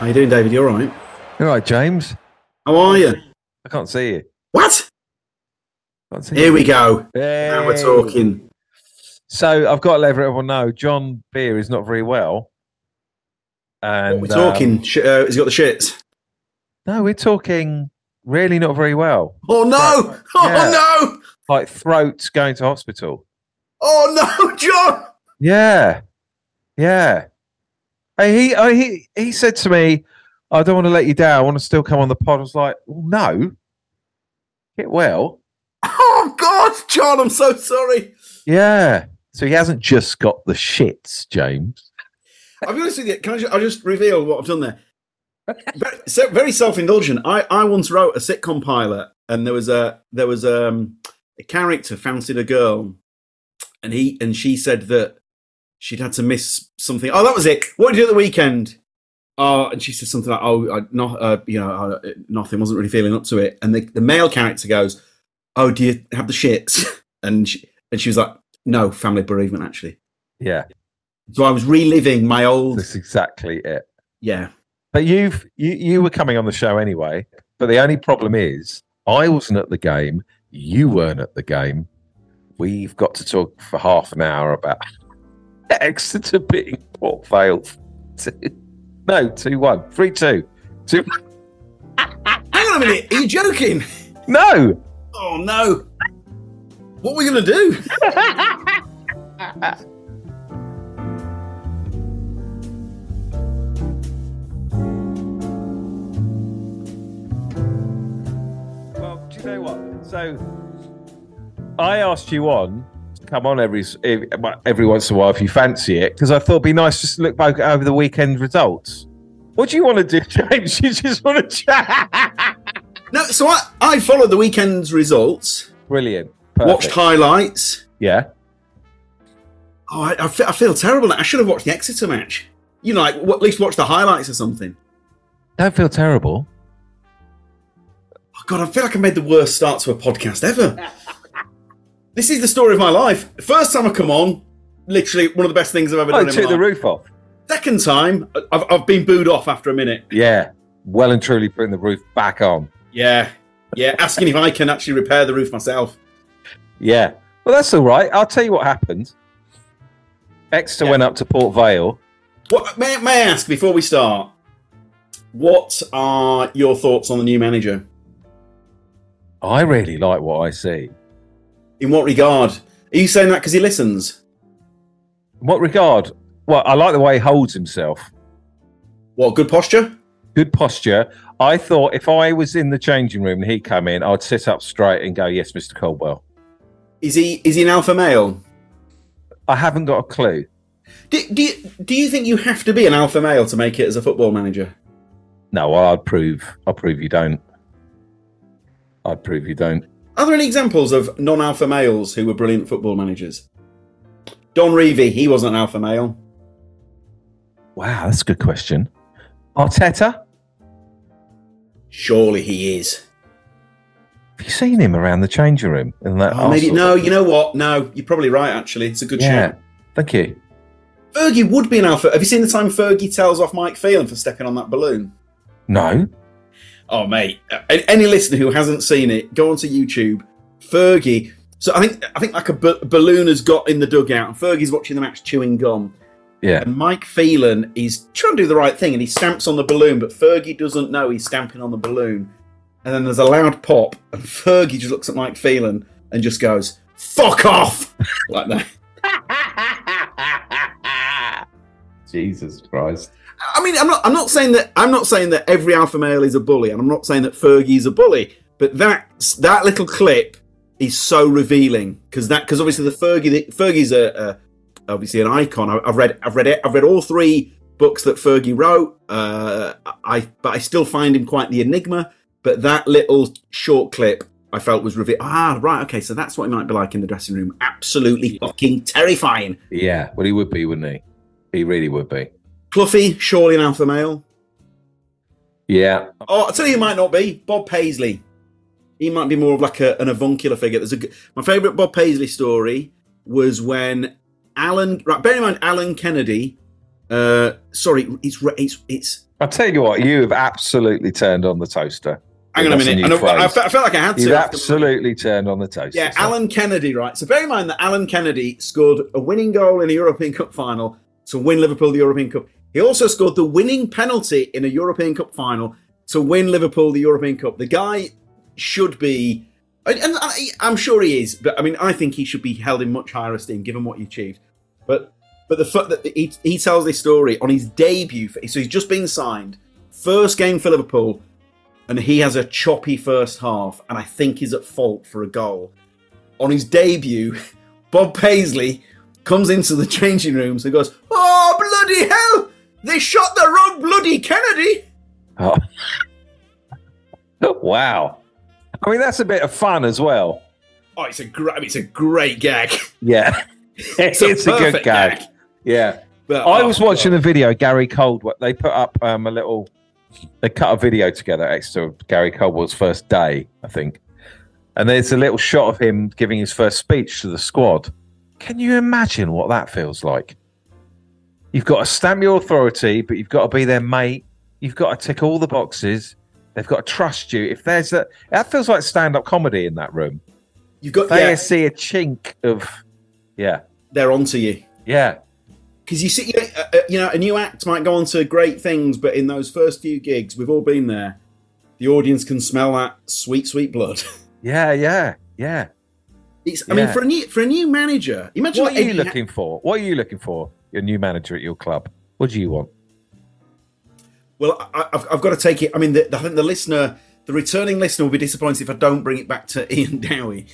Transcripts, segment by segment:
How you doing, David? You all right? All right, James. How are you? I can't see you. What? Can't see Here we go. Hey. Now we're talking. So I've got to let everyone know John Beer is not very well. And we're talking. He's got the shits. No, we're talking really not very well. Oh no! Oh no! Like throats going to hospital. Oh no, John! Yeah, yeah. He said to me, "I don't want to let you down. I want to still come on the pod." I was like, well, "No, get well." Oh God, John, I'm so sorry. Yeah. So he hasn't just got the shits, James. I'll be honest with you. Can I'll just reveal what I've done there. Very self-indulgent. I once wrote a sitcom pilot, and there was a character fancied a girl, and she said that she'd had to miss something. Oh, that was it. What did you do at the weekend? Oh, and she said something like, "Oh, nothing. Wasn't really feeling up to it." And the male character goes, "Oh, do you have the shits?" And she was like, "No, family bereavement, actually." Yeah. So I was reliving my old. That's exactly it. Yeah. But you were coming on the show anyway. But the only problem is, I wasn't at the game. You weren't at the game. We've got to talk for half an hour about Exeter beating Port Vale. 2-1. 3-2. Hang on a minute. Are you joking? No. Oh, no. What are we going to do? You know what? So I asked you on to come on every once in a while if you fancy it, because I thought it'd be nice just to look back over the weekend results. What do you want to do, James? You just want to chat? No, so I followed the weekend's results. Brilliant. Perfect. Watched highlights. Yeah. Oh, I feel terrible. I should have watched the Exeter match. You know, like at least watch the highlights or something. Don't feel terrible. God, I feel like I made the worst start to a podcast ever. This is the story of my life. First time I come on, literally one of the best things I've ever done in my life. I took the roof off. Second time, I've been booed off after a minute. Yeah, well and truly putting the roof back on. Yeah, asking if I can actually repair the roof myself. Yeah, well, that's all right. I'll tell you what happened. Exeter went up to Port Vale. What, may I ask, before we start, what are your thoughts on the new manager? I really like what I see. In what regard? Are you saying that because he listens? In what regard? Well, I like the way he holds himself. What, good posture? Good posture. I thought if I was in the changing room and he'd come in, I'd sit up straight and go, "Yes, Mr. Caldwell." Is he an alpha male? I haven't got a clue. Do you think you have to be an alpha male to make it as a football manager? No, I'll prove you don't. I'd prove you don't. Are there any examples of non-alpha males who were brilliant football managers? Don Revie, he wasn't an alpha male. Wow, that's a good question. Arteta? Surely he is. Have you seen him around the changing room? In that maybe. No, you know what? No, you're probably right, actually. It's a good shout. Thank you. Fergie would be an alpha. Have you seen the time Fergie tells off Mike Phelan for stepping on that balloon? No. Oh, mate, any listener who hasn't seen it, go onto YouTube. Fergie. So I think like a balloon has got in the dugout and Fergie's watching the match chewing gum. Yeah. And Mike Phelan is trying to do the right thing and he stamps on the balloon, but Fergie doesn't know he's stamping on the balloon. And then there's a loud pop and Fergie just looks at Mike Phelan and just goes, "Fuck off!" like that. Jesus Christ. I mean, I'm not saying that every alpha male is a bully, and I'm not saying that Fergie's a bully, but that little clip is so revealing because obviously Fergie's obviously an icon. I've read all three books that Fergie wrote. But I still find him quite the enigma. But that little short clip I felt was revealing. Ah, right, okay, so that's what he might be like in the dressing room. Absolutely fucking terrifying. Yeah, well, he would be, wouldn't he? He really would be. Cluffy, surely an alpha male. Yeah. Oh, I tell you, he might not be. Bob Paisley. He might be more of like an avuncular figure. My favourite Bob Paisley story was when Alan. Right, bear in mind, Alan Kennedy. Sorry, it's I'll tell you what, you have absolutely turned on the toaster. Hang on a minute. I felt like I had to. You've absolutely turned on the toaster. Yeah, so. Alan Kennedy, right. So bear in mind that Alan Kennedy scored a winning goal in the European Cup final to win Liverpool the European Cup. He also scored the winning penalty in a European Cup final to win Liverpool the European Cup. The guy should be, and I'm sure he is, but I mean, I think he should be held in much higher esteem given what he achieved. But the fact that he tells this story on his debut, so he's just been signed, first game for Liverpool, and he has a choppy first half, and I think he's at fault for a goal. On his debut, Bob Paisley comes into the changing rooms and goes, "Oh, bloody hell! They shot the wrong bloody Kennedy!" Oh. Wow. I mean, that's a bit of fun as well. Oh, it's a great gag. Yeah. it's a good gag. Yeah. But, I was watching the video, Gary Caldwell. They put up they cut a video together extra Gary Caldwell's first day, I think. And there's a little shot of him giving his first speech to the squad. Can you imagine what that feels like? You've got to stamp your authority, but you've got to be their mate. You've got to tick all the boxes. They've got to trust you. If there's that feels like stand-up comedy in that room. You've got see a chink of... Yeah, they're onto you. Yeah, because you see, a new act might go on to great things, but in those first few gigs, we've all been there. The audience can smell that sweet, sweet blood. Yeah. I mean, for a new manager, imagine what are you looking for? What are you looking for? Your new manager at your club. What do you want? Well, I've got to take it. I mean, I think the returning listener, will be disappointed if I don't bring it back to Ian Dowie.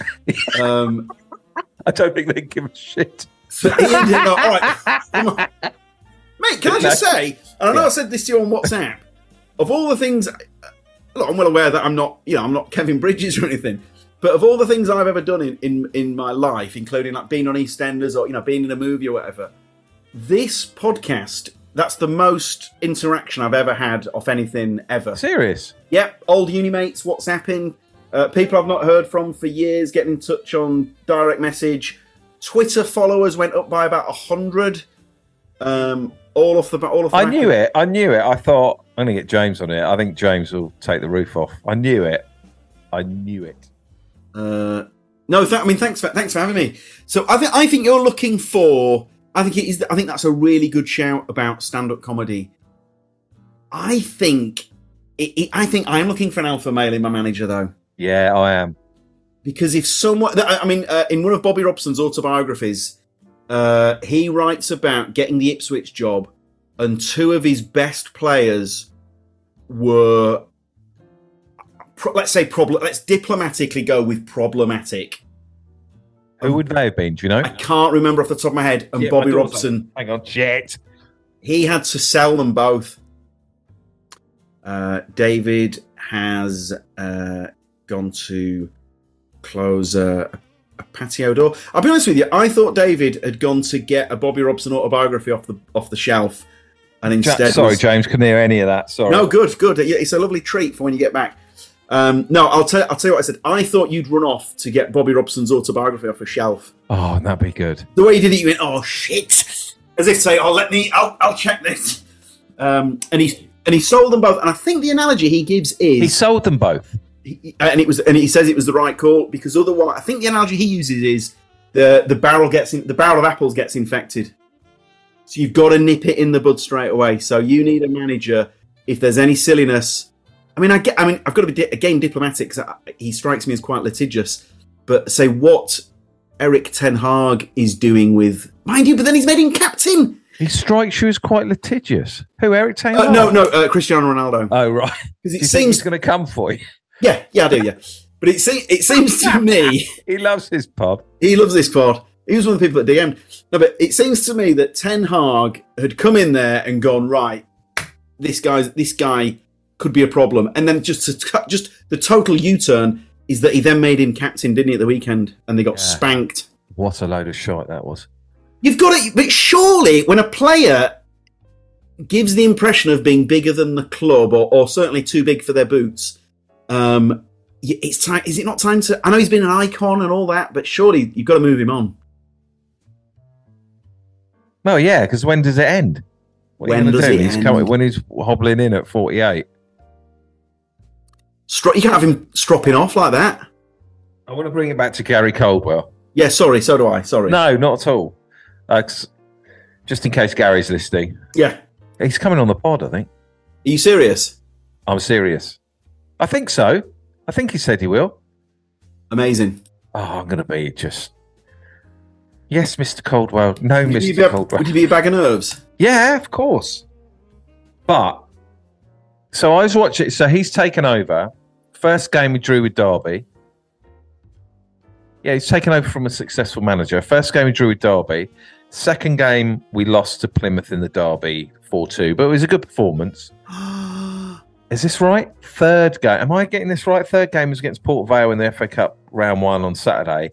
I don't think they give a shit. So Ian did not. All right. Mate, can I just say, and I know I said this to you on WhatsApp, of all the things, look, I'm well aware that I'm not Kevin Bridges or anything, but of all the things I've ever done in my life, including like being on EastEnders or, being in a movie or whatever, this podcast, that's the most interaction I've ever had off anything ever. Serious? Yep. Old uni mates, WhatsApping. People I've not heard from for years getting in touch on direct message. Twitter followers went up by about 100. All off the back. I knew it. I thought, I'm going to get James on it. I think James will take the roof off. I knew it. Thanks for having me. So I think you're looking for. I think that's a really good shout about stand-up comedy. I think I'm looking for an alpha male in my manager, though. Yeah, I am. Because if someone... in one of Bobby Robson's autobiographies, he writes about getting the Ipswich job, and two of his best players were... Let's diplomatically go with problematic. Who would they have been, do you know? I can't remember off the top of my head. And yeah, Bobby Robson... Hang on, shit. He had to sell them both. David has... gone to close a patio door. I'll be honest with you, I thought David had gone to get a Bobby Robson autobiography off the shelf, and instead... James, couldn't hear any of that. Sorry. No, good. It's a lovely treat for when you get back. No, I'll tell you what I said. I thought you'd run off to get Bobby Robson's autobiography off a shelf. Oh, that'd be good. The way you did it, you went, "Oh shit," as if to say, "Oh, I'll check this." And he sold them both. And I think the analogy he gives is he sold them both. He says it was the right call, because otherwise, I think the analogy he uses is the barrel of apples gets infected. So you've got to nip it in the bud straight away. So you need a manager. If there's any silliness, I've got to be diplomatic, because he strikes me as quite litigious. But say what Erik ten Hag is doing with, mind you, but then he's made him captain. He strikes you as quite litigious. Who, Erik ten Hag? No, Cristiano Ronaldo. Oh right, because it seems he's going to come for you. Yeah, I do, yeah. But it seems to me... He loves his pod. He loves this pod. He was one of the people that DM'd. No, but it seems to me that Ten Hag had come in there and gone, right, this guy could be a problem. And then just the total U-turn is that he then made him captain, didn't he, at the weekend? And they got spanked. What a load of shite that was. You've got it. But surely when a player gives the impression of being bigger than the club, or certainly too big for their boots... it's time. Is it not time to? I know he's been an icon and all that, but surely you've got to move him on. Well, yeah, because when does it end? When does it end? When he's hobbling in at 48. You can't have him stropping off like that. I want to bring it back to Gary Caldwell. Yeah, sorry, so do I. Sorry. No, not at all. Just in case Gary's listening. Yeah. He's coming on the pod, I think. Are you serious? I'm serious. I think so. I think he said he will. Amazing. Oh, I'm going to be just... Yes, Mr. Caldwell. No, Mr. Caldwell. Would you be a bag of nerves? Yeah, of course. But... So I was watching... So he's taken over. First game we drew with Derby. Yeah, he's taken over from a successful manager. First game we drew with Derby. Second game we lost to Plymouth in the Derby 4-2. But it was a good performance. Is this right? Third game. Am I getting this right? Third game was against Port Vale in the FA Cup round one on Saturday.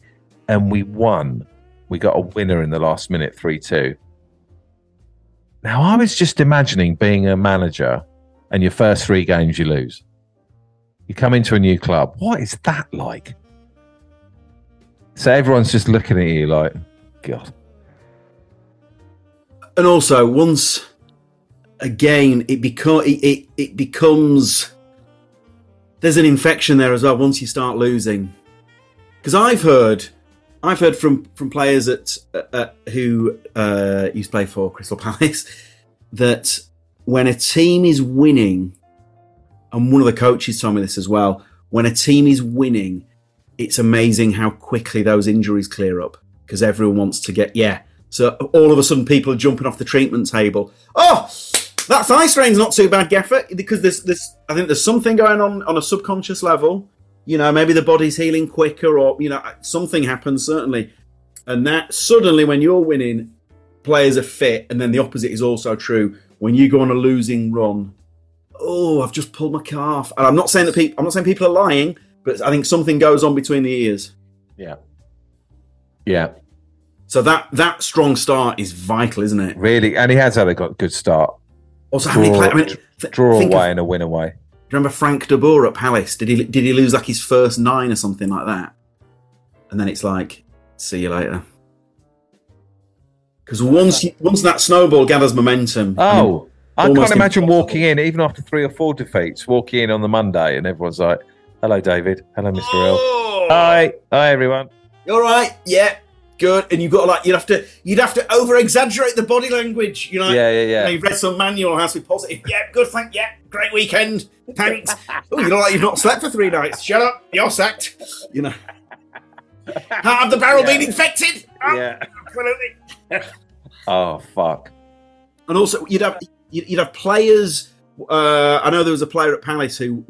And we won. We got a winner in the last minute, 3-2. Now, I was just imagining being a manager and your first three games you lose. You come into a new club. What is that like? So everyone's just looking at you like, God. And also, once again, it becomes... There's an infection there as well once you start losing. Because I've heard from players who used to play for Crystal Palace that when a team is winning, and one of the coaches told me this as well, when a team is winning, it's amazing how quickly those injuries clear up because everyone wants to get... Yeah. So all of a sudden people are jumping off the treatment table. Oh, that thigh strain's not too bad, Gaffer, because I think there's something going on a subconscious level. You know, maybe the body's healing quicker or, you know, something happens, certainly. And that suddenly when you're winning, players are fit. And then the opposite is also true. When you go on a losing run, oh, I've just pulled my calf. And I'm not saying people are lying, but I think something goes on between the ears. Yeah. Yeah. So that strong start is vital, isn't it? Really. And he has had a good start. Also, how many players... I mean, draw away and a win away. Remember Frank de Boer at Palace? Did he lose like his first 9 or something like that? And then it's like, see you later. Because once that snowball gathers momentum, oh, I can't imagine walking in even after 3 or 4 defeats. Walking in on the Monday and everyone's like, "Hello, David. Hello, Mr. L. Hi, everyone. You all right? Yeah, good." And you've got to you'd have to over exaggerate the body language. You know, yeah. You've read some manual on how to be positive. Yeah, good. Thank you. Yeah. Great weekend, thanks. Oh, you look like you've not slept for 3 nights. Shut up, you're sacked. You know, have the barrel been infected? Oh, yeah, absolutely. Oh fuck! And also, you'd have players. I know there was a player at Palace who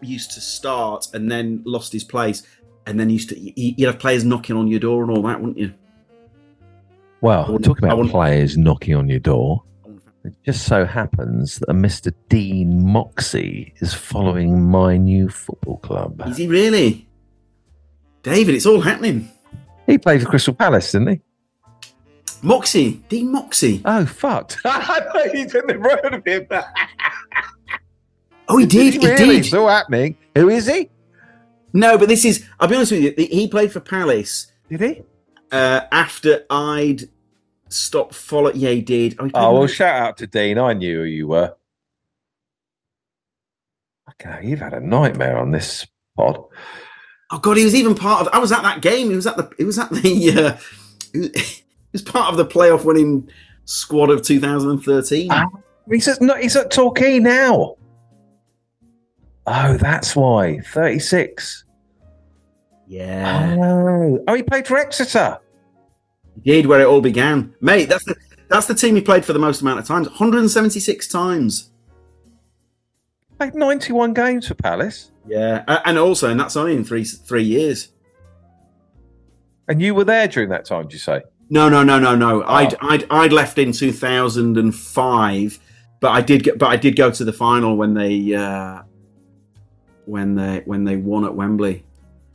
used to start and then lost his place, and then you'd have players knocking on your door and all that, wouldn't you? Well, talking about players knocking on your door. It just so happens that a Mr. Dean Moxie is following my new football club. Is he really? David, it's all happening. He played for Crystal Palace, didn't he? Moxie. Dean Moxie. Oh, fucked. I thought you didn't heard of him. Oh, he did. He really did. It's all happening. Who is he? No, but this is... I'll be honest with you. He played for Palace. Did he? After I'd... Stop follow. Yeah, he did. Well, shout out to Dean. I knew who you were. Okay, you've had a nightmare on this pod. Oh God, he was even part of. I was at that game. He was part of the playoff winning squad of 2013. He's at Torquay now. Oh, that's why. 36. Yeah. Oh, he played for Exeter. Indeed, where it all began. Mate, that's the team he played for the most amount of times. 176 times. Played 91 games for Palace. Yeah, and that's only in three years. And you were there during that time, did you say? No. Oh. I'd left in 2005, but I did go to the final when they won at Wembley.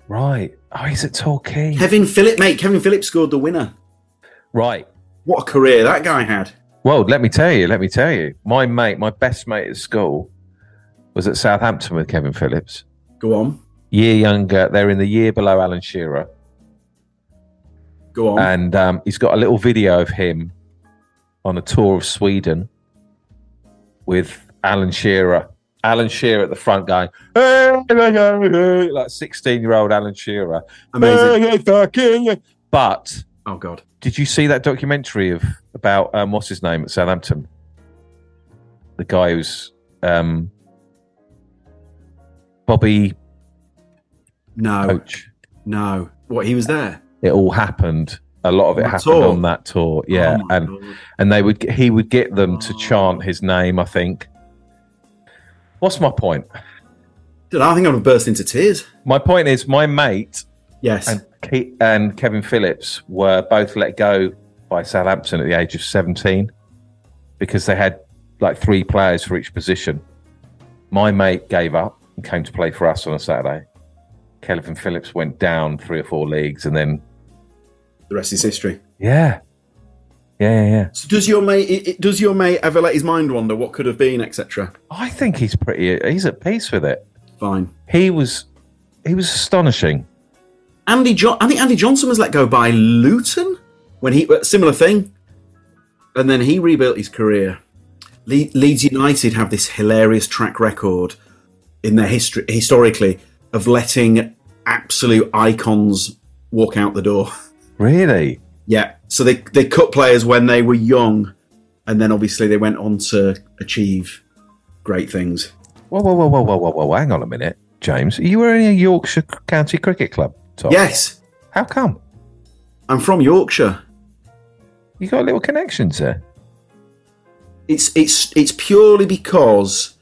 Right. Oh, he's at Torquay. Kevin Phillips scored the winner. Right. What a career that guy had. Well, let me tell you. My best mate at school was at Southampton with Kevin Phillips. Go on. Year younger. They're in the year below Alan Shearer. Go on. And he's got a little video of him on a tour of Sweden with Alan Shearer. Alan Shearer at the front going, hey, like 16-year-old Alan Shearer. Amazing. But oh God, did you see that documentary about what's his name at Southampton? The guy who's Bobby. No, coach. No. What, he was there? It all happened. A lot of it happened on that tour. Yeah, oh and they would he would get them to chant his name. I think. What's my point? Dude, I think I'm gonna burst into tears. My point is, my mate, yes, and Kevin Phillips were both let go by Southampton at the age of 17 because they had like 3 players for each position. My mate gave up and came to play for us on a Saturday. Kevin Phillips went down 3 or 4 leagues, and then the rest is history. Yeah. Yeah. So does your mate ever let his mind wander what could have been, etc.? I think he's at peace with it. Fine. He was astonishing. I think Andy Johnson was let go by Luton when he similar thing, and then he rebuilt his career. Leeds United have this hilarious track record in their history historically of letting absolute icons walk out the door. Really? Yeah. So they cut players when they were young, and then obviously they went on to achieve great things. Whoa, hang on a minute, James. You were in a Yorkshire County Cricket Club, Tom? Yes. How come? I'm from Yorkshire. You got little connections there. It's purely because...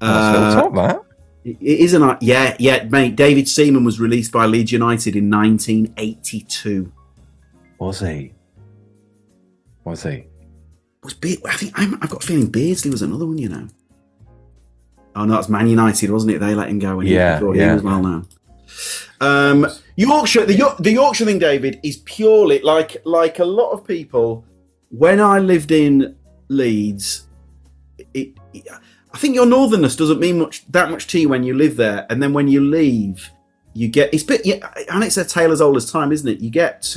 That's not that. It is an... Yeah, mate. David Seaman was released by Leeds United in 1982. Was he? I've got a feeling Beardsley was another one, you know. Oh, no, it's Man United, wasn't it? They let him go when he was well known. Yorkshire, the Yorkshire thing, David, is purely, like a lot of people, when I lived in Leeds, I think your northernness doesn't mean that much to you when you live there. And then when you leave, you get... and it's a tale as old as time, isn't it? You get...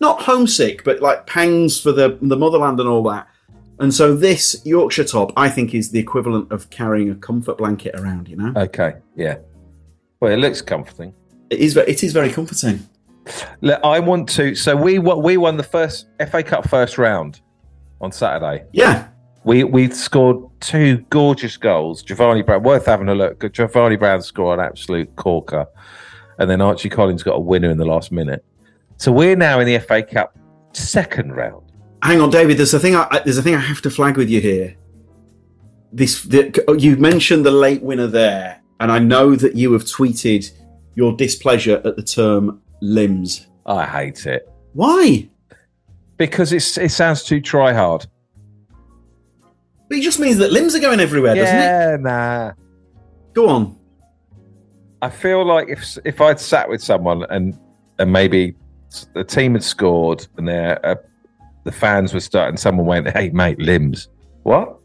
not homesick, but like pangs for the motherland and all that. And so this Yorkshire top, I think, is the equivalent of carrying a comfort blanket around, you know? Okay, yeah. Well, it looks comforting. It is very comforting. So we won the first FA Cup first round on Saturday. Yeah. We scored 2 gorgeous goals. Giovanni Brown, worth having a look. Giovanni Brown scored an absolute corker. And then Archie Collins got a winner in the last minute. So we're now in the FA Cup second round. Hang on, David. There's a thing I have to flag with you here. You mentioned the late winner there, and I know that you have tweeted your displeasure at the term limbs. I hate it. Why? Because it sounds too try hard. But it just means that limbs are going everywhere, doesn't it? Yeah, nah. Go on. I feel like if I'd sat with someone and maybe the team had scored, and the fans were starting. Someone went, "Hey, mate, limbs." What?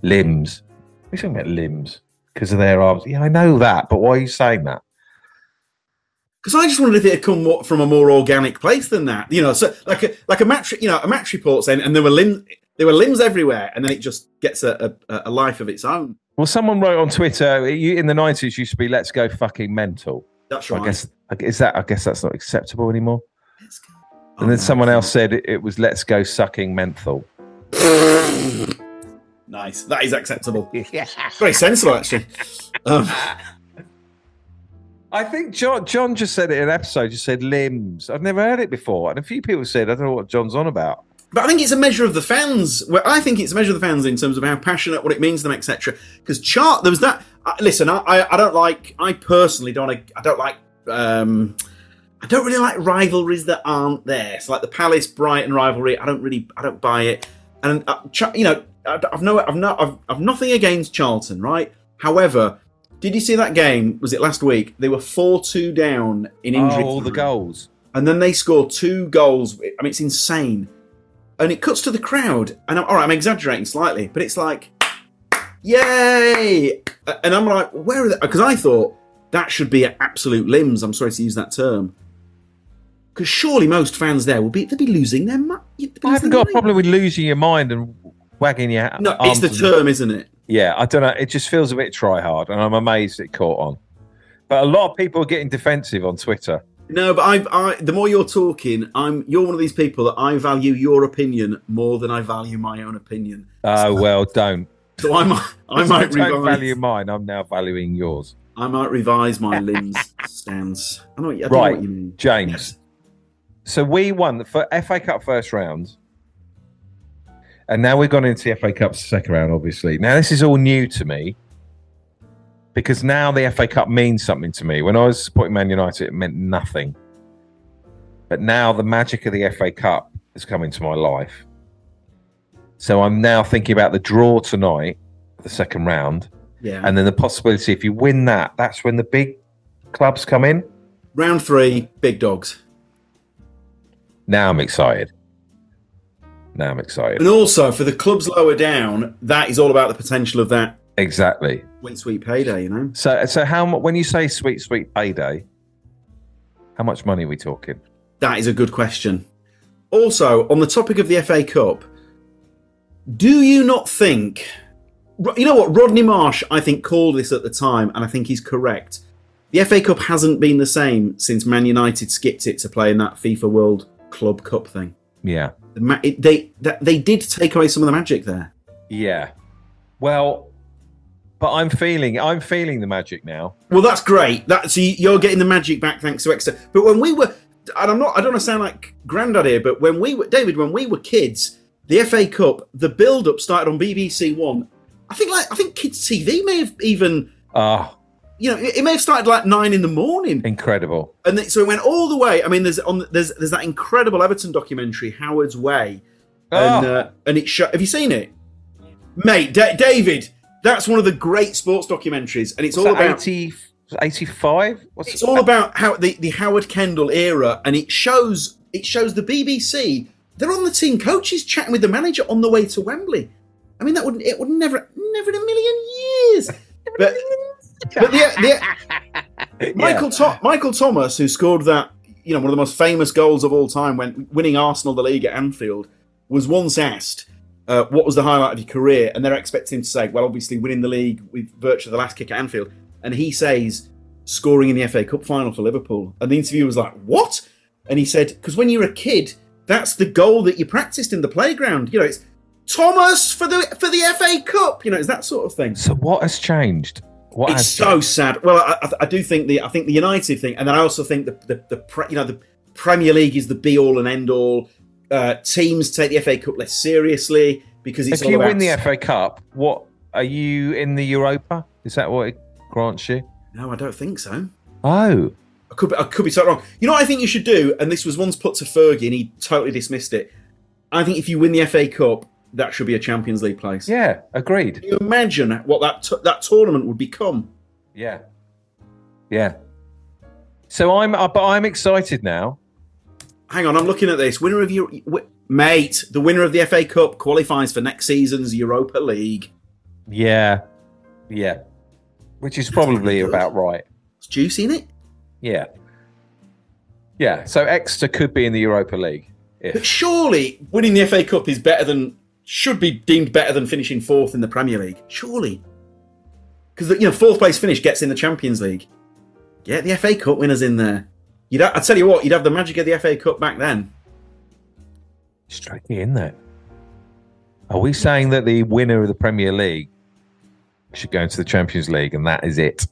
Limbs? We're talking about limbs because of their arms. Yeah, I know that, but why are you saying that? Because I just wondered if it had come from a more organic place than that. You know, so like a match. You know, a match report saying, and there were limbs everywhere, and then it just gets a life of its own. Well, someone wrote on Twitter, in the 90s used to be, "Let's go fucking mental." That's right. I guess that's not acceptable anymore. And then someone else said it was "Let's go sucking menthol." Nice. That is acceptable. Yeah. Very sensible, actually. I think John just said it in an episode, just said limbs. I've never heard it before. And a few people said, I don't know what John's on about. But I think it's a measure of the fans. Well, I think it's a measure of the fans in terms of how passionate, what it means to them, etc. Because there was that. Listen, I don't really like rivalries that aren't there. So like the Palace Brighton rivalry, I don't buy it. And I've nothing against Charlton, right? However, did you see that game? Was it last week? They were 4-2 down in injury. Oh, all the goals. And then they scored 2 goals. I mean, it's insane. And it cuts to the crowd. And I'm exaggerating slightly, but it's like, yay! And I'm like, where are they? Because I thought that should be at absolute limbs. I'm sorry to use that term. Because surely most fans there they'd be losing their mind. I haven't got a problem with losing your mind and wagging your arms. No, it's the term, isn't it? Yeah, I don't know. It just feels a bit try-hard, and I'm amazed it caught on. But a lot of people are getting defensive on Twitter. No, but the more you're talking, you're one of these people that I value your opinion more than I value my own opinion. Oh, well, don't. So I might revise. I don't value mine. I'm now valuing yours. I might revise my Lynn's stance. I know what you mean. James. Yes. So we won the FA Cup first round. And now we've gone into the FA Cup's second round, obviously. Now, this is all new to me. Because now the FA Cup means something to me. When I was supporting Man United, it meant nothing. But now the magic of the FA Cup has come into my life. So I'm now thinking about the draw tonight, the second round. Yeah. And then the possibility, if you win that, that's when the big clubs come in. Round three, big dogs. Now I'm excited. And also, for the clubs lower down, that is all about the potential of that. Exactly. Sweet payday, you know. So how when you say sweet payday, how much money are we talking? That is a good question. Also, on the topic of the FA Cup, do you not think, you know what, Rodney Marsh, I think, called this at the time, and I think he's correct. The FA Cup hasn't been the same since Man United skipped it to play in that FIFA World Club Cup thing. Yeah. They did take away some of the magic there. Yeah. Well... But I'm feeling the magic now. Well, that's great. So you're getting the magic back thanks to Exeter. But when we were, and I don't want to sound like granddad here, but when we were kids, the FA Cup, the build-up started on BBC One. I think Kids TV may have even, it may have started like 9 a.m. Incredible. And so it went all the way. I mean, there's that incredible Everton documentary, Howard's Way, and it show. Have you seen it, mate, David? That's one of the great sports documentaries, and it's all about 85. It's all about how the Howard Kendall era, and it shows the BBC. They're on the team coaches chatting with the manager on the way to Wembley. I mean, it would never in a million years. But Michael Thomas, who scored that, you know, one of the most famous goals of all time when winning Arsenal the league at Anfield, was once asked, what was the highlight of your career? And they're expecting him to say, well, obviously winning the league with virtually the last kick at Anfield. And he says, scoring in the FA Cup final for Liverpool. And the interviewer was like, what? And he said, because when you're a kid, that's the goal that you practiced in the playground. You know, it's Thomas for the FA Cup. You know, it's that sort of thing. So what has changed? Sad. Well, I do think the United thing. And then I also think the Premier League is the be all and end all. Teams take the FA Cup less seriously because it's all about... If you win the FA Cup, what, are you in the Europa? Is that what it grants you? No, I don't think so. Oh. I could be totally wrong. You know what I think you should do? And this was once put to Fergie and he totally dismissed it. I think if you win the FA Cup, that should be a Champions League place. Yeah, agreed. Can you imagine what that tournament would become? Yeah. Yeah. So I'm excited now. Hang on, I'm looking at this. The winner of the FA Cup qualifies for next season's Europa League. Yeah. Which is probably about right. It's juicy, isn't it? Yeah, so Exeter could be in the Europa League. Yeah. But surely winning the FA Cup is should be deemed better than finishing fourth in the Premier League. Surely. Because, fourth place finish gets in the Champions League. Get the FA Cup winners in there. I tell you what, you'd have the magic of the FA Cup back then. It's tricky, isn't it? Are we saying that the winner of the Premier League should go into the Champions League and that is it?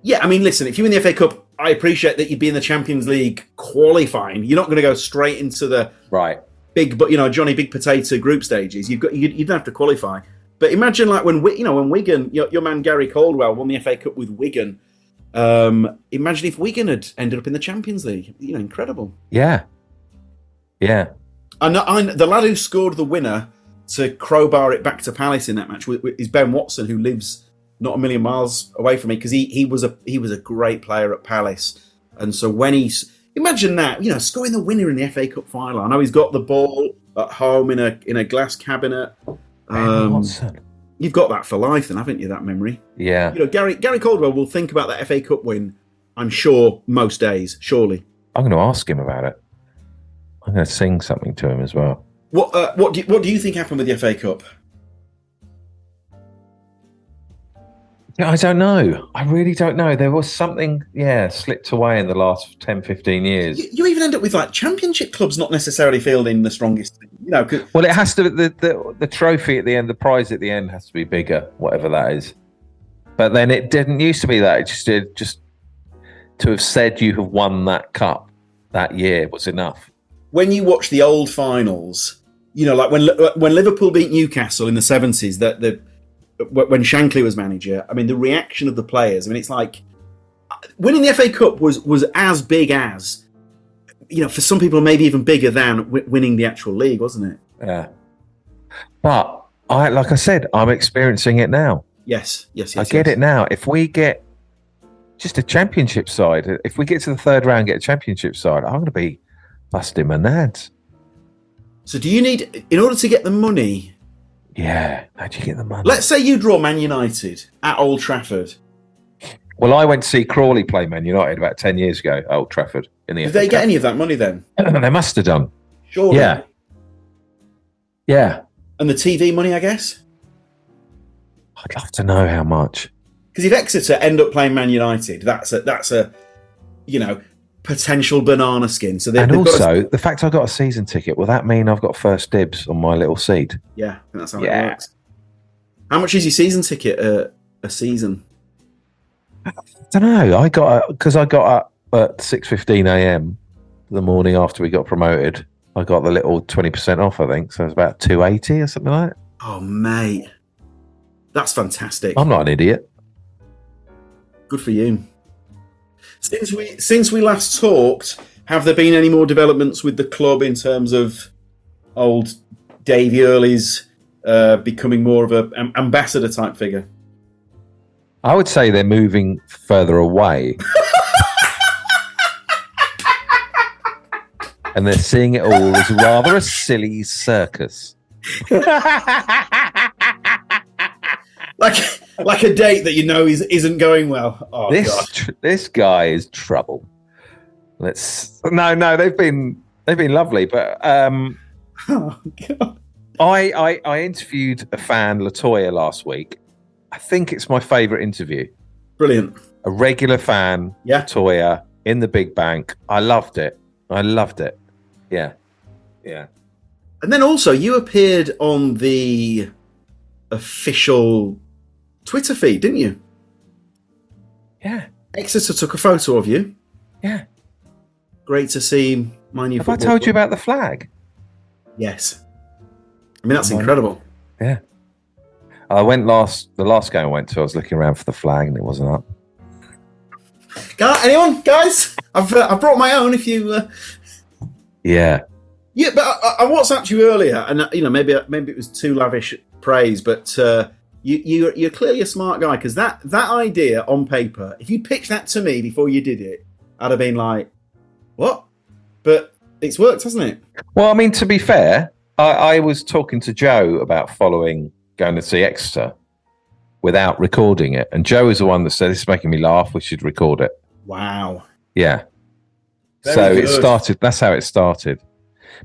Yeah, I mean, listen, if you win the FA Cup, I appreciate that you'd be in the Champions League qualifying. You're not going to go straight into the big, but Johnny Big Potato group stages. You'd have to qualify. But imagine like when Wigan, your man Gary Caldwell won the FA Cup with Wigan. Imagine if Wigan had ended up in the Champions League. Incredible. Yeah. And the lad who scored the winner to crowbar it back to Palace in that match is Ben Watson, who lives not a million miles away from me because he was a great player at Palace. And so when imagine that, scoring the winner in the FA Cup final. I know he's got the ball at home in a glass cabinet. Ben Watson. You've got that for life then, haven't you, that memory? Yeah. Gary Caldwell will think about that FA Cup win, I'm sure, most days, surely. I'm going to ask him about it. I'm going to sing something to him as well. What do you think happened with the FA Cup? I don't know. I really don't know. There was something, slipped away in the last 10, 15 years. You even end up with, like, championship clubs not necessarily fielding the strongest team. You know, well, it has to, the trophy at the end, the prize at the end has to be bigger, whatever that is. But then it didn't used to be that. It just did. Just to have said you have won that cup that year was enough. When you watch the old finals, you know, like when Liverpool beat Newcastle in the 70s, when Shankly was manager, I mean, the reaction of the players, I mean, it's like winning the FA Cup was as big as, you know, for some people, maybe even bigger than winning the actual league, wasn't it? Yeah. But like I said, I'm experiencing it now. Yes. I get it now. If we get just a championship side, if we get to the third round, get a championship side, I'm going to be busting my nads. So do you need, in order to get the money... Yeah, how do you get the money? Let's say you draw Man United at Old Trafford. Well, I went to see Crawley play Man United about 10 years ago at Old Trafford. Did they get any of that money then? They must have done. Sure. Yeah. Yeah. And the TV money, I guess? I'd love to know how much. Because if Exeter end up playing Man United, that's a you know, potential banana skin. So and also, the fact I've got a season ticket, will that mean I've got first dibs on my little seat? Yeah, I think that's how it works. How much is your season ticket a season? I don't know. I got up at 6:15 a.m. the morning after we got promoted. I got the little 20% off, I think. So it was about $2.80 or something like that. Oh, mate. That's fantastic. I'm not an idiot. Good for you. Since we last talked, have there been any more developments with the club in terms of old Davey Early's becoming more of an ambassador type figure? I would say they're moving further away. And they're seeing it all as rather a silly circus. Like a date that you know isn't going well. Oh, this guy is trouble. They've been lovely, but oh god! I interviewed a fan, Latoya, last week. I think it's my favourite interview. Brilliant. A regular fan, Latoya in the Big Bank. I loved it. Yeah. And then also you appeared on the official Twitter feed, didn't you? Yeah. Exeter took a photo of you. Yeah. Great to see my new football. Have I told you about the flag? Yes. I mean, that's incredible. Yeah. I went the last game I went to, I was looking around for the flag and it wasn't up. Anyone, guys? I brought my own if you... Yeah. Yeah, but I WhatsApped you earlier and, you know, maybe it was too lavish praise, but... You're clearly a smart guy because that idea on paper, if you pitched that to me before you did it, I'd have been like, what? But it's worked, hasn't it? Well, I mean, to be fair, I was talking to Joe about going to see Exeter without recording it. And Joe was the one that said, this is making me laugh, we should record it. Wow. Yeah. Very good. That's how it started.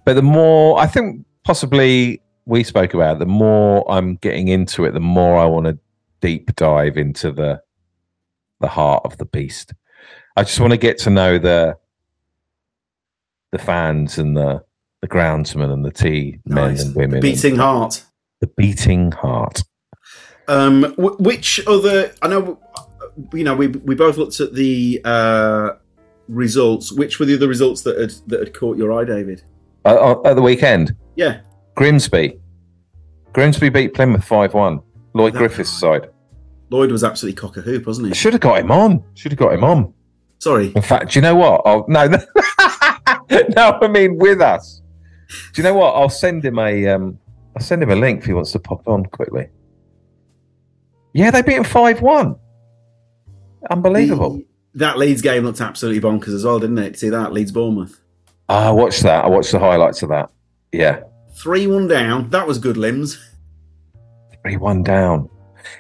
But the more, I think possibly... we spoke about it, the more I'm getting into it, the more I want to deep dive into the heart of the beast. I just want to get to know the fans and the groundsmen and the tea men and women. The beating heart. The beating heart. Which other? I know. You know, we both looked at the results. Which were the other results that had caught your eye, David? At the weekend. Yeah. Grimsby beat Plymouth 5-1. Lloyd Griffiths' side. Lloyd was absolutely cock a hoop, wasn't he? Should have got him on. Sorry. In fact, do you know what? I mean with us. Do you know what? I'll send him a link if he wants to pop on quickly. Yeah, they beat him 5-1. Unbelievable. That Leeds game looked absolutely bonkers as well, didn't it? See that Leeds Bournemouth. I watched that. I watched the highlights of that. Yeah. 3-1 down. That was good limbs. 3-1 down.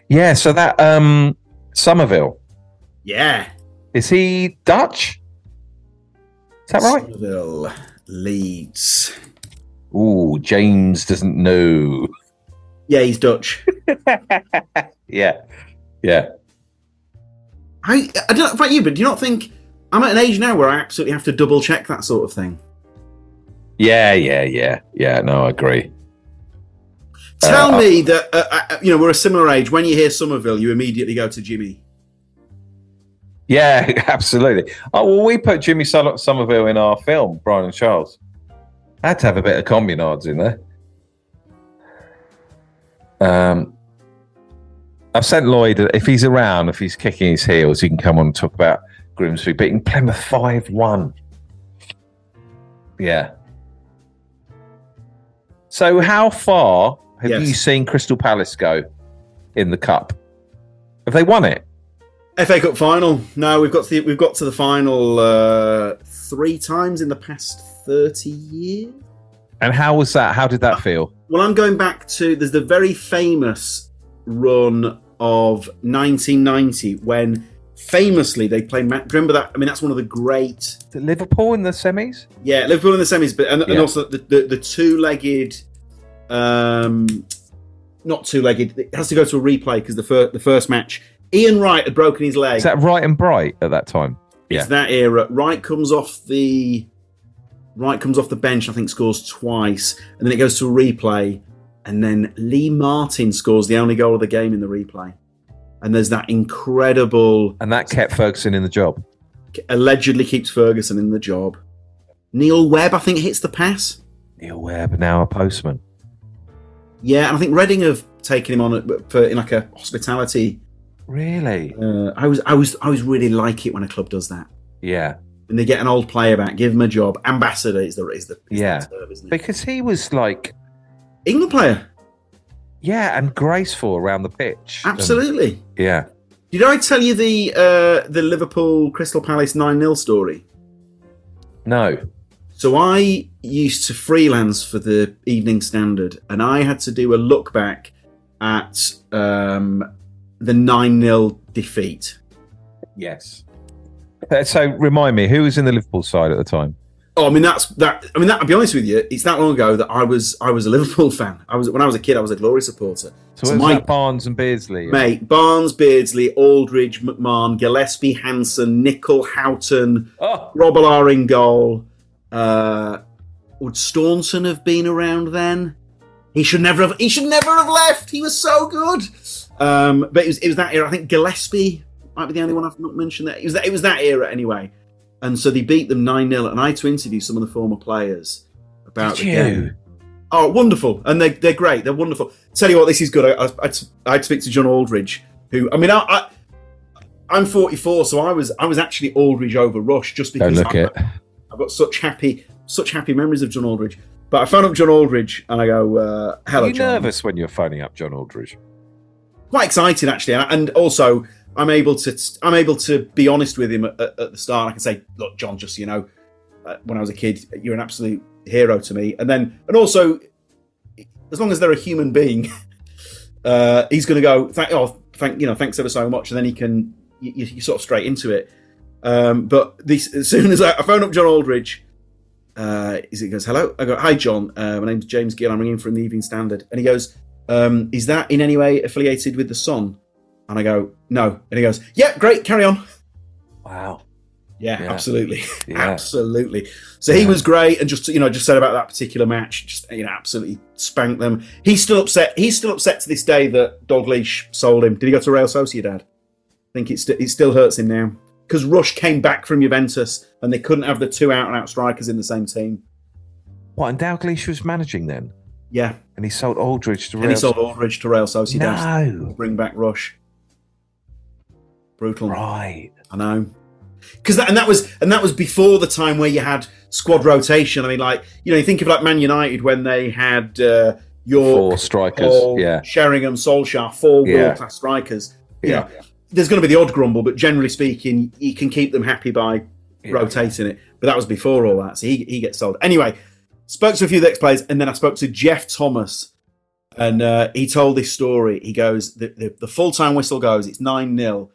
Yeah, so that Somerville. Yeah. Is he Dutch? Is that right? Somerville, Leeds. Ooh, James doesn't know. Yeah, he's Dutch. Yeah. I don't know about you, but do you not think I'm at an age now where I absolutely have to double check that sort of thing? Yeah. No, I agree. Tell me that we're a similar age. When you hear Somerville, you immediately go to Jimmy. Yeah, absolutely. Oh, well, we put Jimmy Somerville in our film, Brian and Charles. I had to have a bit of communards in there. I've sent Lloyd, if he's around, if he's kicking his heels, he can come on and talk about Grimsby beating Plymouth 5-1. Yeah. So how far have you seen Crystal Palace go in the Cup? Have they won it? FA Cup final. No, we've got to the final 3 times in the past 30 years. And how was that? How did that feel? Well, I'm going back to... There's the very famous run of 1990 when famously they played... Remember that? I mean, that's one of the great... The Liverpool in the semis? Yeah, Liverpool in the semis. And also the two-legged... not two-legged. It has to go to a replay because the first match... Ian Wright had broken his leg. Is that Wright and Bright at that time? Yeah. It's that era. Wright comes off the bench, I think scores twice, and then it goes to a replay, and then Lee Martin scores the only goal of the game in the replay. And there's that incredible... And that kept Ferguson in the job. Allegedly keeps Ferguson in the job. Neil Webb, I think, hits the pass. Neil Webb, now a postman. Yeah, and I think Reading have taken him on in like a hospitality... Really? I was really like it when a club does that. Yeah. And they get an old player back, give him a job. Ambassador is the term, isn't it? Because he was like... England player. Yeah, and graceful around the pitch. Absolutely. Yeah. Did I tell you the Liverpool Crystal Palace 9-0 story? No. So I used to freelance for the Evening Standard, and I had to do a look back at... the 9-0 defeat. Yes. So remind me, who was in the Liverpool side at the time? Oh, I mean I'll be honest with you, it's that long ago that I was a Liverpool fan. When I was a kid, I was a Glory supporter. So it was like Barnes and Beardsley. Mate, Barnes, Beardsley, Aldridge, McMahon, Gillespie, Hanson, Nicol, Houghton, Robillard in goal. Would Staunton have been around then? He should never have left. He was so good. But it was that era. I think Gillespie might be the only one I've not mentioned. It was that era anyway. And so they beat them 9-0. And I had to interview some of the former players about the game. Oh, wonderful! And they're great. They're wonderful. Tell you what, this is good. I'd speak to John Aldridge, who I'm 44, so I was actually Aldridge over Rush just because I've got such happy memories of John Aldridge. But I phone up John Aldridge and I go, "Hello, John." Are you nervous when you're phoning up John Aldridge? Quite excited, actually, and also I'm able to be honest with him at the start. I can say, "Look, John, just so you know, when I was a kid, you're an absolute hero to me." And also, as long as they're a human being, he's going to go, "Thanks ever so much," and then he can you sort of straight into it. As soon as I phone up John Aldridge, he goes, "Hello," I go, "Hi, John. My name's James Gill. I'm ringing from the Evening Standard," and he goes, "Is that in any way affiliated with the Sun?" And I go, "No." And he goes, "Yeah, great, carry on." Wow. Yeah. Absolutely. Yeah. Absolutely. So he was great and just said about that particular match, absolutely spanked them. He's still upset to this day that Dalglish sold him. Did he go to Real Sociedad? I think it still hurts him now. Because Rush came back from Juventus and they couldn't have the two out-and-out strikers in the same team. What, and Dalglish was managing then? Yeah. And he sold Aldridge to Real. Sociedad. No. Bring back Rush. Brutal. Right. I know. That was before the time where you had squad rotation. I mean, you think of Man United when they had York, 4 strikers, Paul, Sheringham, Solskjaer, 4 world-class strikers. You know, there's going to be the odd grumble, but generally speaking, you can keep them happy by rotating it. But that was before all that. So he gets sold. Anyway, spoke to a few of the ex-players, and then I spoke to Jeff Thomas, and he told this story. He goes, the full-time whistle goes, it's 9-0,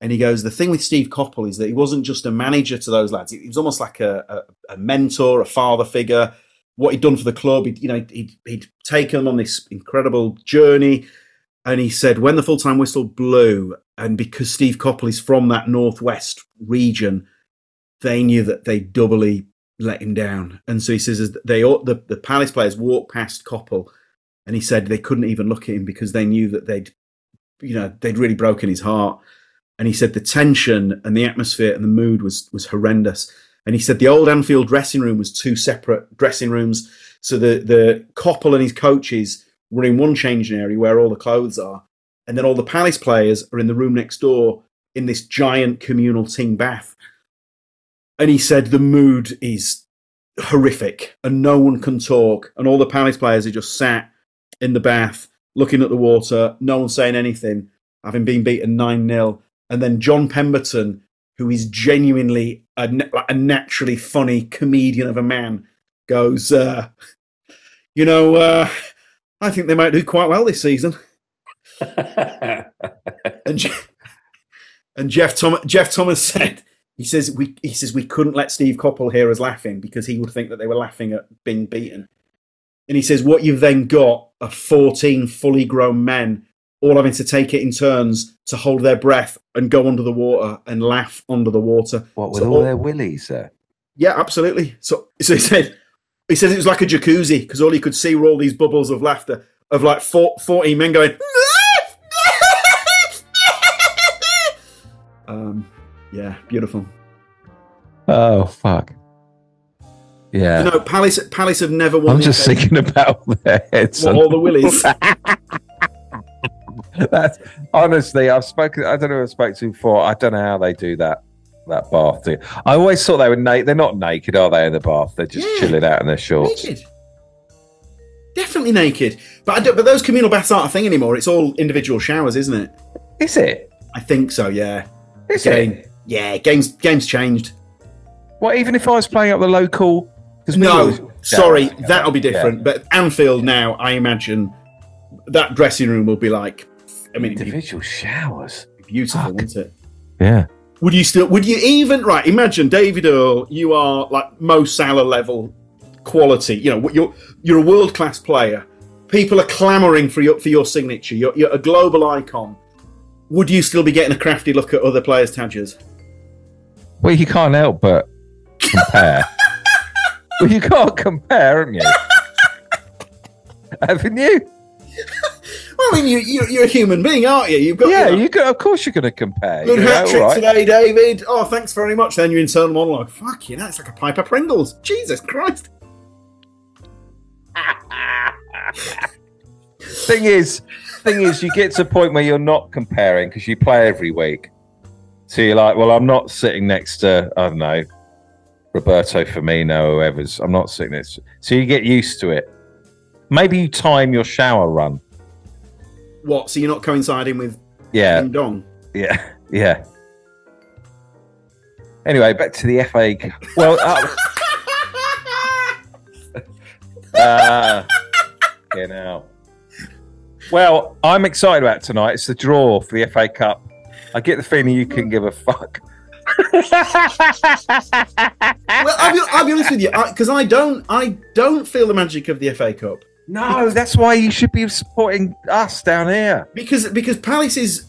and he goes, the thing with Steve Coppell is that he wasn't just a manager to those lads. He was almost like a mentor, a father figure. What he'd done for the club, he'd taken them on this incredible journey, And he said, when the full-time whistle blew, and because Steve Coppell is from that northwest region, they knew that they doubly let him down. And so he says the Palace players walked past Coppell, and he said they couldn't even look at him because they knew that they'd really broken his heart. And he said the tension and the atmosphere and the mood was horrendous. And he said the old Anfield dressing room was two separate dressing rooms. So the Coppell and his coaches were in one changing area where all the clothes are. And then all the Palace players are in the room next door in this giant communal team bath. And he said the mood is horrific and no one can talk. And all the Palace players are just sat in the bath, looking at the water, no one saying anything, having been beaten 9-0. And then John Pemberton, who is genuinely a naturally funny comedian of a man, goes, I think they might do quite well this season. and Jeff Thomas said, he says we couldn't let Steve Coppell hear us laughing because he would think that they were laughing at being beaten. And he says, what you've then got are 14 fully grown men all having to take it in turns to hold their breath and go under the water and laugh under the water. What, with all their willies, sir? Yeah, absolutely. So he said, it was like a jacuzzi because all you could see were all these bubbles of laughter of like 40 men going. Yeah, beautiful. Oh, fuck. Yeah. You know, Palace have never won. I'm just thinking about their heads. All the willies. That's, honestly, I don't know who I've spoken to before. I don't know how they do that bath thing. I always thought they were naked. They're not naked, are they, in the bath? They're just chilling out in their shorts. Naked. Definitely naked. But those communal baths aren't a thing anymore. It's all individual showers, isn't it? Is it? I think so, yeah. Is it? Yeah, game's changed. Well, even if I was playing up the local... No, sorry, that'll be different. Yeah. But Anfield now, I imagine, that dressing room will be like... I mean, individual showers. Beautiful, isn't it? Yeah. Would you imagine, David Earl, you are like Mo Salah level quality. You know, you're a world-class player. People are clamouring for your signature. You're a global icon. Would you still be getting a crafty look at other players' tadgers? Well, you can't help but compare. Well, you can't compare, haven't you? Haven't you? Well, I mean, you're a human being, aren't you? Of course you're going to compare. Good hat trick today, David. Oh, thanks very much. Then your internal monologue. Fuck you, that's like a pipe of Pringles. Jesus Christ. Thing is, you get to a point where you're not comparing because you play every week. So you're like, well, I'm not sitting next to, I don't know, Roberto Firmino, whoever's. I'm not sitting next to. So you get used to it. Maybe you time your shower run. What? So you're not coinciding with Ding Dong? Yeah. Yeah. Anyway, back to the FA. Well, you know. Well, I'm excited about tonight. It's the draw for the FA Cup. I get the feeling you can give a fuck. Well, I'll be honest with you, because I don't feel the magic of the FA Cup. No, that's why you should be supporting us down here. Because Palace's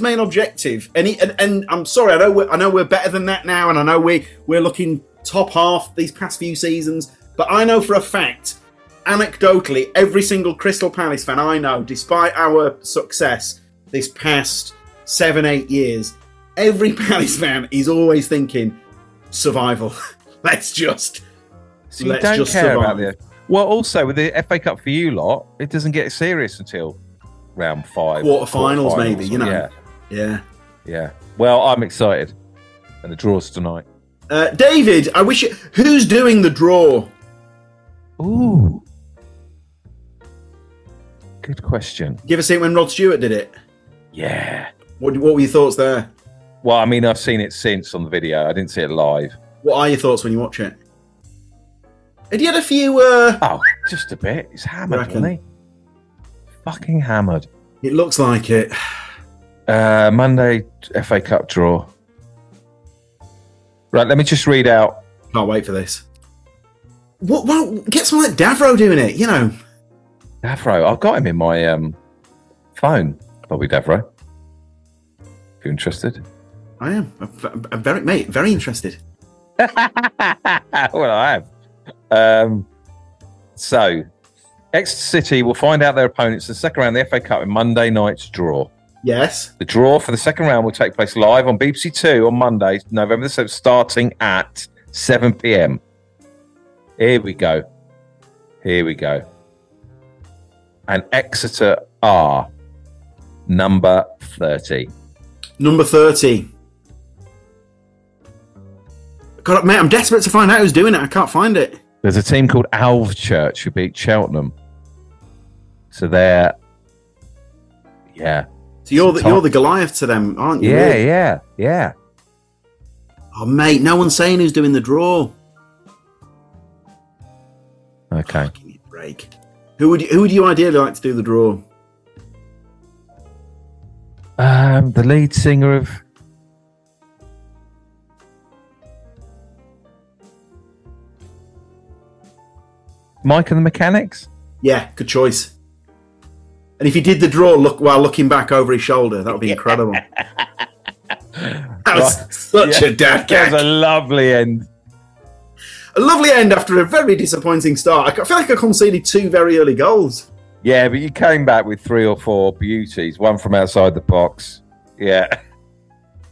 main objective, and I'm sorry, I know we're better than that now, and I know we're looking top half these past few seasons, but I know for a fact. Anecdotally, every single Crystal Palace fan I know, despite our success this past 7-8 years, every Palace fan is always thinking survival. Let's just care survive. About this. Well, also with the FA Cup for you lot, it doesn't get serious until round 5, quarterfinals maybe. You know, yeah. Well, I'm excited, and the draw's tonight. David, I wish. Who's doing the draw? Ooh. Good question. Give us a hint when Rod Stewart did it. Yeah. What were your thoughts there? Well, I mean, I've seen it since on the video. I didn't see it live. What are your thoughts when you watch it? Had he had a few... Oh, just a bit. He's hammered, isn't he? Fucking hammered. It looks like it. Monday FA Cup draw. Right, let me just read out. Can't wait for this. Well, get someone like Davro doing it, you know. Davro, I've got him in my phone, Bobby Davro. If you're interested. I am. I'm very, mate, very interested. Well, I am. So, Exeter City will find out their opponents in the second round of the FA Cup in Monday night's draw. Yes. The draw for the second round will take place live on BBC Two on Monday, November the 7th, starting at 7 p.m. Here we go. And Exeter are number 30. Number 30. God, mate, I'm desperate to find out who's doing it. I can't find it. There's a team called Alvechurch who beat Cheltenham. So they're... Yeah. So you're the Goliath to them, aren't you? Yeah, really? Yeah. Oh, mate, no one's saying who's doing the draw. Okay. Oh, give me a break. Who would you ideally like to do the draw? The lead singer of... Mike and the Mechanics? Yeah, good choice. And if he did the draw while looking back over his shoulder, that would be incredible. That was such a dad gag. That was a lovely end. A lovely end after a very disappointing start. I feel like I conceded two very early goals. Yeah, but you came back with three or four beauties, one from outside the box. Yeah,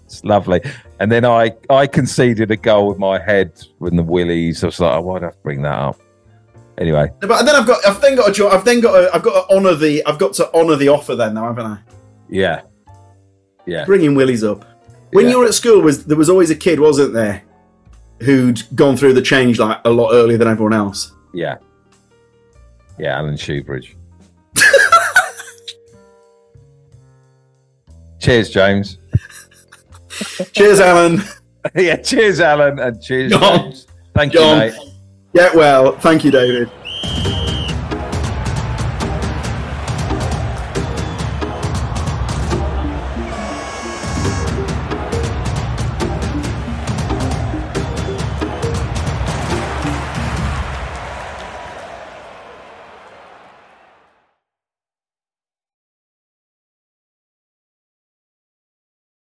it's lovely. And then I conceded a goal with my head with the willies. I was like, oh, why'd I have to bring that up? Anyway, but then I've got to honour the offer then, though, haven't I? Yeah. Bringing willies up. When you were at school, there was always a kid, wasn't there, who'd gone through the change like a lot earlier than everyone else? Yeah, Alan Shearer. Cheers, James. Cheers, Alan. Yeah, cheers, Alan, and cheers, John. James. Thank you, mate. Yeah, well, thank you, David.